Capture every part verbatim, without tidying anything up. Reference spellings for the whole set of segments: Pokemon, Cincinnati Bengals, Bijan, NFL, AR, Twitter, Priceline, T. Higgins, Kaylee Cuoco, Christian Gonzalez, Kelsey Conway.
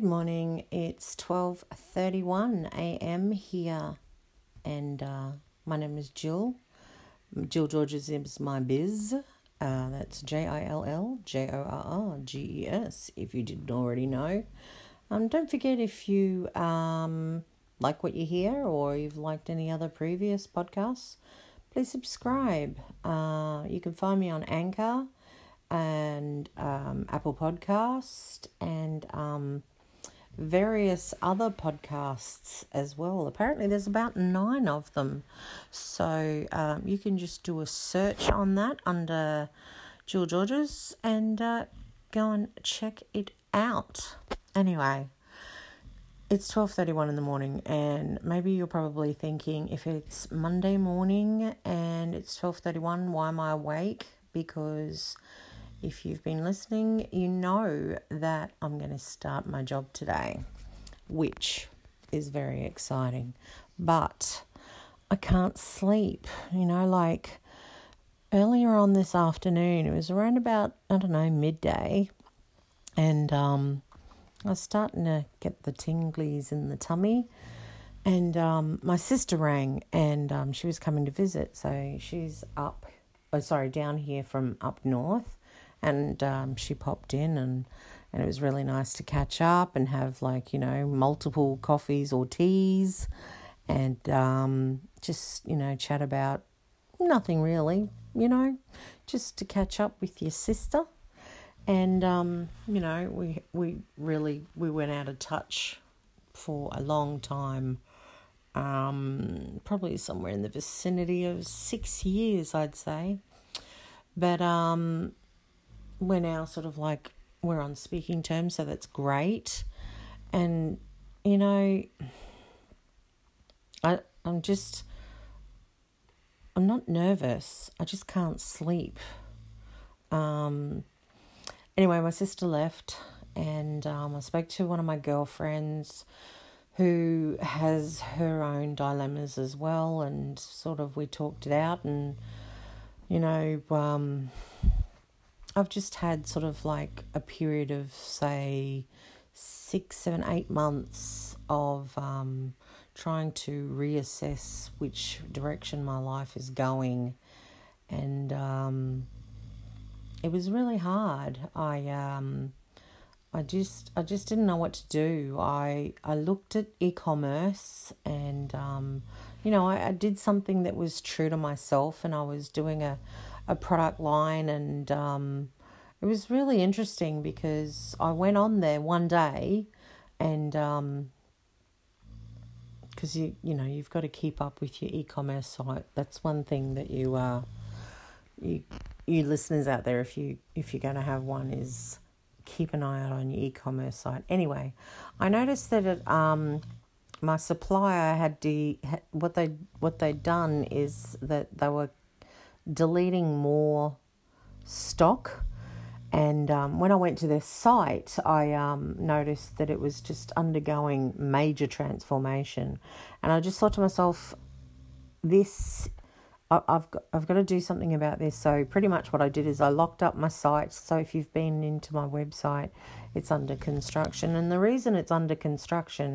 Good morning. It's twelve thirty-one a m here, and uh, my name is Jill. Jill Georges is my biz. Uh, that's J I L L J O R R G E S, if you didn't already know. Um, don't forget, if you um, like what you hear or you've liked any other previous podcasts, please subscribe. Uh, you can find me on Anchor and um, Apple Podcast and um, various other podcasts as well. Apparently there's about nine of them, so um, you can just do a search on that under Jill Georges and uh, go and check it out. Anyway, it's twelve thirty-one in the morning, and maybe you're probably thinking, if it's Monday morning and it's twelve thirty-one, why am I awake? Because if you've been listening, you know that I'm going to start my job today, which is very exciting. But I can't sleep. You know, like earlier on this afternoon, it was around about, I don't know, midday. And um, I was starting to get the tinglies in the tummy. And um, my sister rang, and um, she was coming to visit. So she's up, oh, sorry, down here from up north. And um, she popped in, and, and it was really nice to catch up and have, like, you know, multiple coffees or teas and um, just, you know, chat about nothing really, you know, just to catch up with your sister. And, um, you know, we we really, we went out of touch for a long time, um, probably somewhere in the vicinity of six years, I'd say. But, um... we're now sort of like we're on speaking terms, so that's great. And, you know, I, I'm just, I'm not nervous. I just can't sleep. Um. Anyway, my sister left, and um, I spoke to one of my girlfriends who has her own dilemmas as well, and sort of we talked it out, and, you know, um... I've just had sort of like a period of, say, six, seven, eight months of um, trying to reassess which direction my life is going. And um, it was really hard. I um, I just I just didn't know what to do. I, I looked at e-commerce, and, um, you know, I, I did something that was true to myself, and I was doing a... a product line, and um, it was really interesting because I went on there one day, and um, because you you know you've got to keep up with your e-commerce site. That's one thing that you uh you you listeners out there, if you if you're going to have one, is keep an eye out on your e-commerce site. Anyway, I noticed that it um. my supplier had de what they what they'd done is that they were deleting more stock, and um, when I went to their site, I um, noticed that it was just undergoing major transformation, and I just thought to myself, this I, I've got I've got to do something about this. So pretty much what I did is I locked up my site. So if you've been into my website, it's under construction, and the reason it's under construction,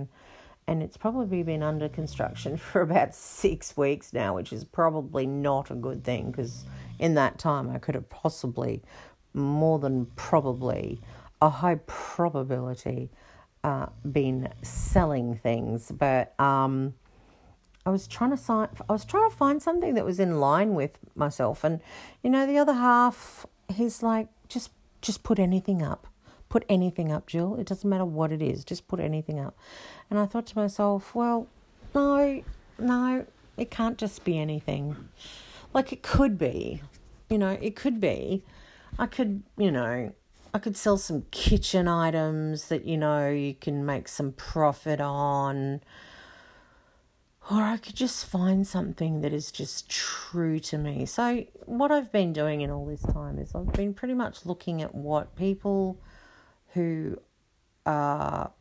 and it's probably been under construction for about six weeks now, which is probably not a good thing, because in that time I could have possibly, more than probably, a high probability, uh, been selling things. But um, I was trying to sign, I was trying to find something that was in line with myself, and, you know, the other half, he's like, just just put anything up. Put anything up, Jill. It doesn't matter what it is. Just put anything up. And I thought to myself, well, no, no, it can't just be anything. Like, it could be, you know, it could be. I could, you know, I could sell some kitchen items that, you know, you can make some profit on. Or I could just find something that is just true to me. So what I've been doing in all this time is I've been pretty much looking at what people who are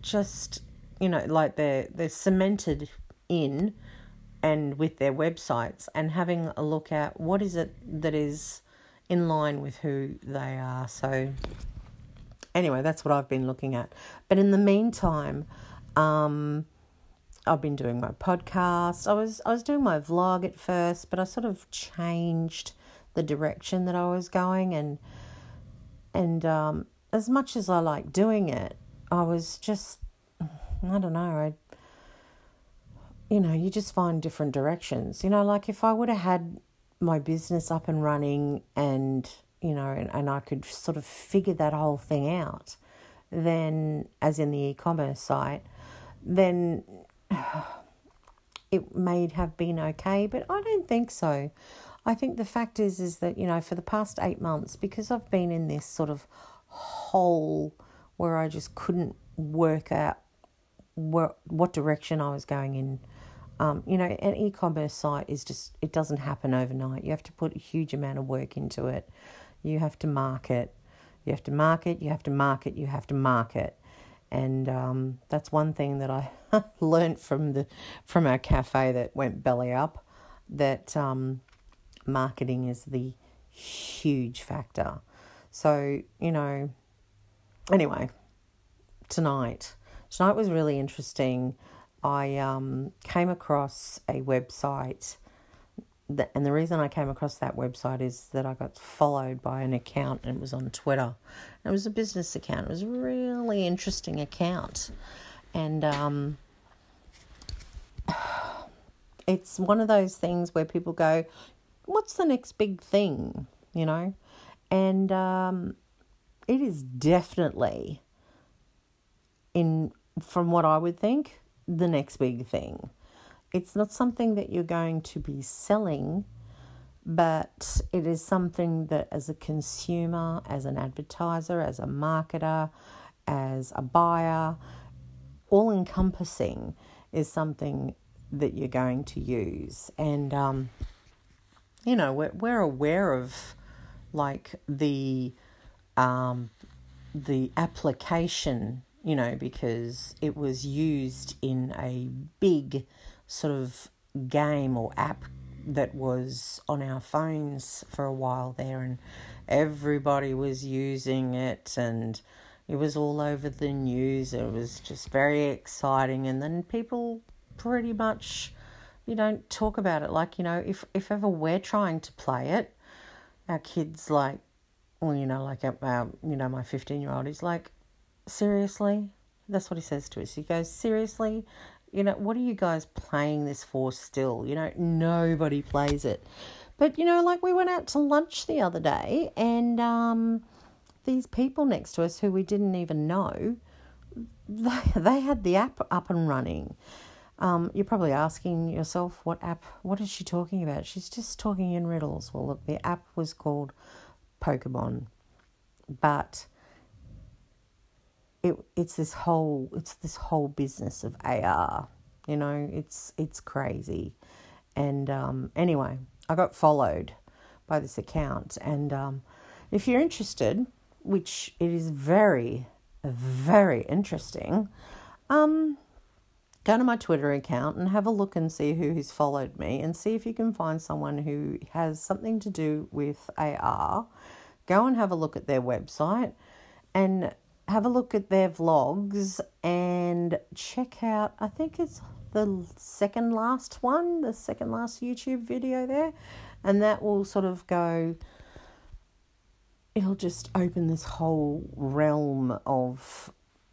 just, you know, like they're, they're cemented in and with their websites, and having a look at what is it that is in line with who they are. So Anyway, that's what I've been looking at. But in the meantime, um, I've been doing my podcast. I was I was doing my vlog at first, but I sort of changed the direction that I was going, and and um, as much as I like doing it, I was just, I don't know, I, you know, you just find different directions. You know, like if I would have had my business up and running and, you know, and, and I could sort of figure that whole thing out, then, as in the e-commerce site, then it may have been okay, but I don't think so. I think the fact is, is that, you know, for the past eight months, because I've been in this sort of hole where I just couldn't work out what, what direction I was going in. Um, you know, an e-commerce site is just, it doesn't happen overnight. You have to put a huge amount of work into it. You have to market, you have to market, you have to market, you have to market. And um, that's one thing that I learned from the from our cafe that went belly up, that um, marketing is the huge factor. So, you know, anyway, tonight, tonight was really interesting. I um, came across a website, that, and the reason I came across that website is that I got followed by an account, and it was on Twitter. And it was a business account. It was a really interesting account. And um, it's one of those things where people go, what's the next big thing, you know? And um, it is definitely, in from what I would think, the next big thing. It's not something that you're going to be selling, but it is something that as a consumer, as an advertiser, as a marketer, as a buyer, all encompassing, is something that you're going to use. And um you know, we're we're aware of like the um the application, you know, because it was used in a big sort of game or app that was on our phones for a while there, and everybody was using it, and it was all over the news. It was just very exciting, and then people pretty much, you don't talk about it. Like, you know, if, if ever we're trying to play it, our kids like, well, you know, like our, you know, my fifteen-year-old is like, seriously? That's what he says to us. He goes, seriously? You know, what are you guys playing this for still? You know, nobody plays it. But, you know, like we went out to lunch the other day, and um, these people next to us who we didn't even know, they, they had the app up and running. Um, you're probably asking yourself, what app? What is she talking about? She's just talking in riddles. Well, look, the app was called Pokemon, but It, it's this whole it's this whole business of A R, you know, it's it's crazy. And um, anyway, I got followed by this account, and um, if you're interested, which it is very, very interesting, um, go to my Twitter account and have a look and see who has followed me, and see if you can find someone who has something to do with A R. Go and have a look at their website, and have a look at their vlogs, and check out, I think it's the second last one, the second last YouTube video there. And that will sort of go, it'll just open this whole realm of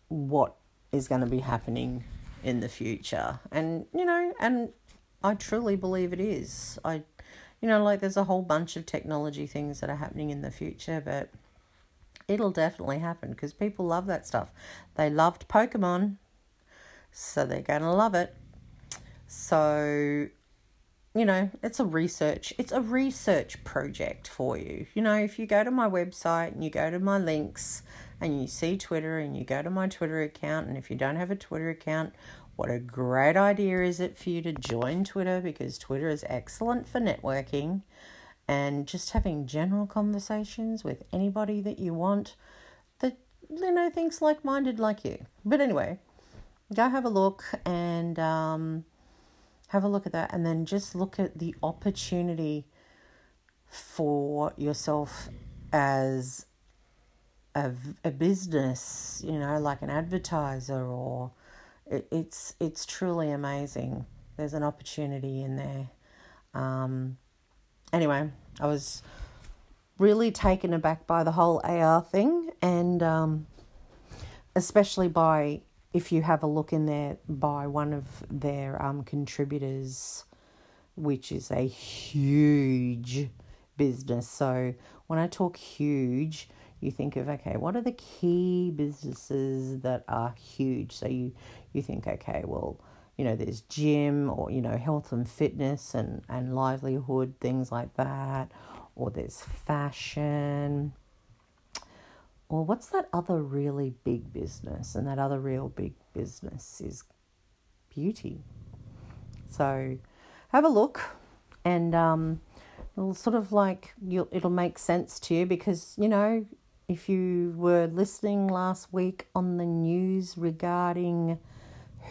what is going to be happening in the future. And, you know, and I truly believe it is. I, you know, like there's a whole bunch of technology things that are happening in the future, but it'll definitely happen, because people love that stuff. They loved Pokemon, so they're going to love it. So, you know, it's a research, it's a research project for you. You know, if you go to my website and you go to my links and you see Twitter and you go to my Twitter account, and if you don't have a Twitter account, what a great idea is it for you to join Twitter, because Twitter is excellent for networking and just having general conversations with anybody that you want that, you know, thinks like-minded like you. But anyway, go have a look, and um, have a look at that, and then just look at the opportunity for yourself as a, a business, you know, like an advertiser, or it, it's it's truly amazing. There's an opportunity in there. Um, anyway, I was really taken aback by the whole A R thing, and um, especially by, if you have a look in there, by one of their um contributors, which is a huge business. So when I talk huge, you think of, okay, what are the key businesses that are huge? So you, you think, okay, well, you know, there's gym, or, you know, health and fitness and, and livelihood, things like that. Or there's fashion. Or what's that other really big business? And that other real big business is beauty. So have a look, and um, it'll sort of like, you'll, it'll make sense to you, because, you know, if you were listening last week on the news regarding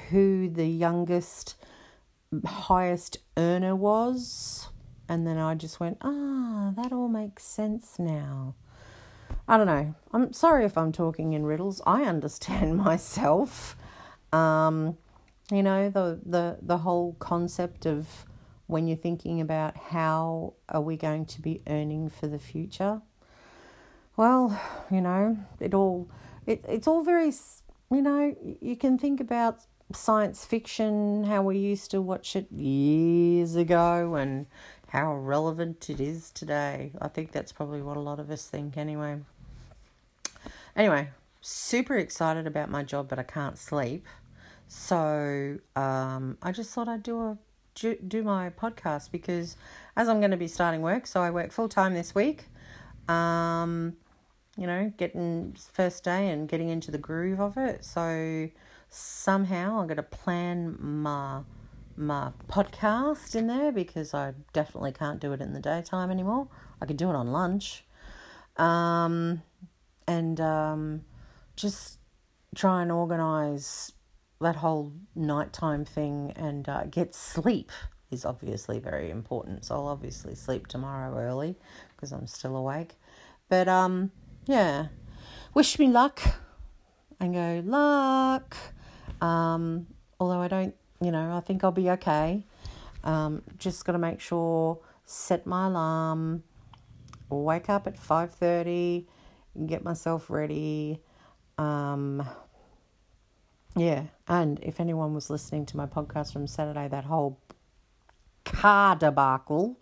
who the youngest, highest earner was, and then I just went, ah, that all makes sense now. I don't know. I'm sorry if I'm talking in riddles. I understand myself. Um, you know, the, the, the whole concept of, when you're thinking about how are we going to be earning for the future, well, you know, it all, it, it's all very, you know, you can think about science fiction, how we used to watch it years ago, and how relevant it is today. I think that's probably what a lot of us think anyway. Anyway, super excited about my job, but I can't sleep. So um, I just thought I'd do a do my podcast, because as I'm going to be starting work, so I work full time this week, um, you know, getting first day and getting into the groove of it. So somehow I'm going to plan my, my podcast in there, because I definitely can't do it in the daytime anymore. I can do it on lunch, um, and um, just try and organize that whole nighttime thing, and uh, get sleep is obviously very important. So I'll obviously sleep tomorrow early, because I'm still awake. But um, yeah, wish me luck, and go luck. Um, although I don't, you know, I think I'll be okay. Um, just gotta make sure, set my alarm, wake up at five thirty, get myself ready. Um. Yeah, and if anyone was listening to my podcast from Saturday, that whole car debacle,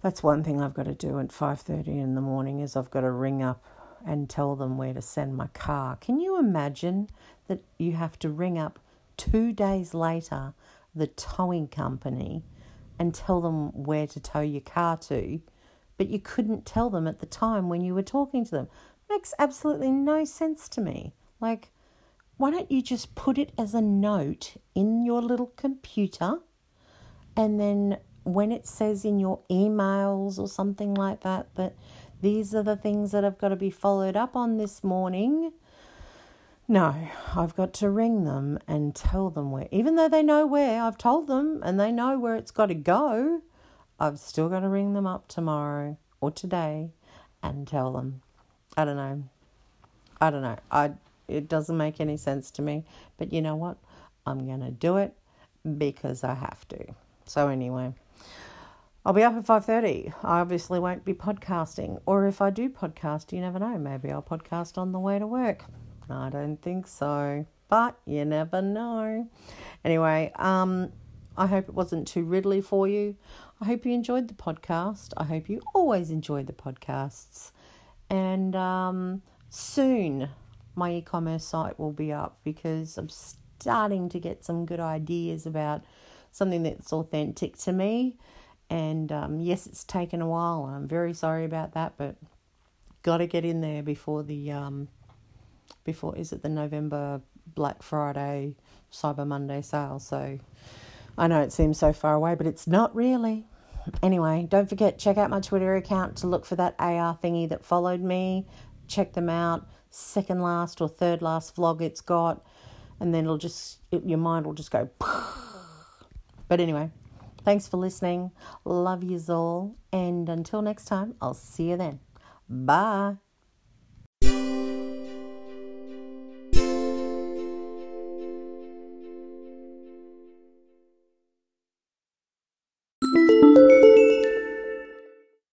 that's one thing I've got to do at five thirty in the morning, is I've got to ring up and tell them where to send my car. Can you imagine that you have to ring up two days later the towing company and tell them where to tow your car to, but you couldn't tell them at the time when you were talking to them? Makes absolutely no sense to me. Like, why don't you just put it as a note in your little computer, and then when it says in your emails or something like that, that these are the things that have got to be followed up on this morning? No, I've got to ring them and tell them where. Even though they know where, I've told them and they know where it's got to go, I've still got to ring them up tomorrow or today and tell them. I don't know. I don't know. I... It doesn't make any sense to me. But you know what? I'm going to do it because I have to. So anyway, I'll be up at five thirty. I obviously won't be podcasting. Or if I do podcast, you never know. Maybe I'll podcast on the way to work. I don't think so. But you never know. Anyway, um, I hope it wasn't too riddly for you. I hope you enjoyed the podcast. I hope you always enjoy the podcasts. And um, soon, my e-commerce site will be up, because I'm starting to get some good ideas about something that's authentic to me. And um, yes, it's taken a while, and I'm very sorry about that, but got to get in there before the, um, before, is it the November Black Friday, Cyber Monday sale? So I know it seems so far away, but it's not really. Anyway, don't forget, check out my Twitter account to look for that A R thingy that followed me. Check them out. Second last or third last vlog it's got, and then it'll just it, your mind will just go. But anyway, thanks for listening. Love yous all, and until next time, I'll see you then. Bye.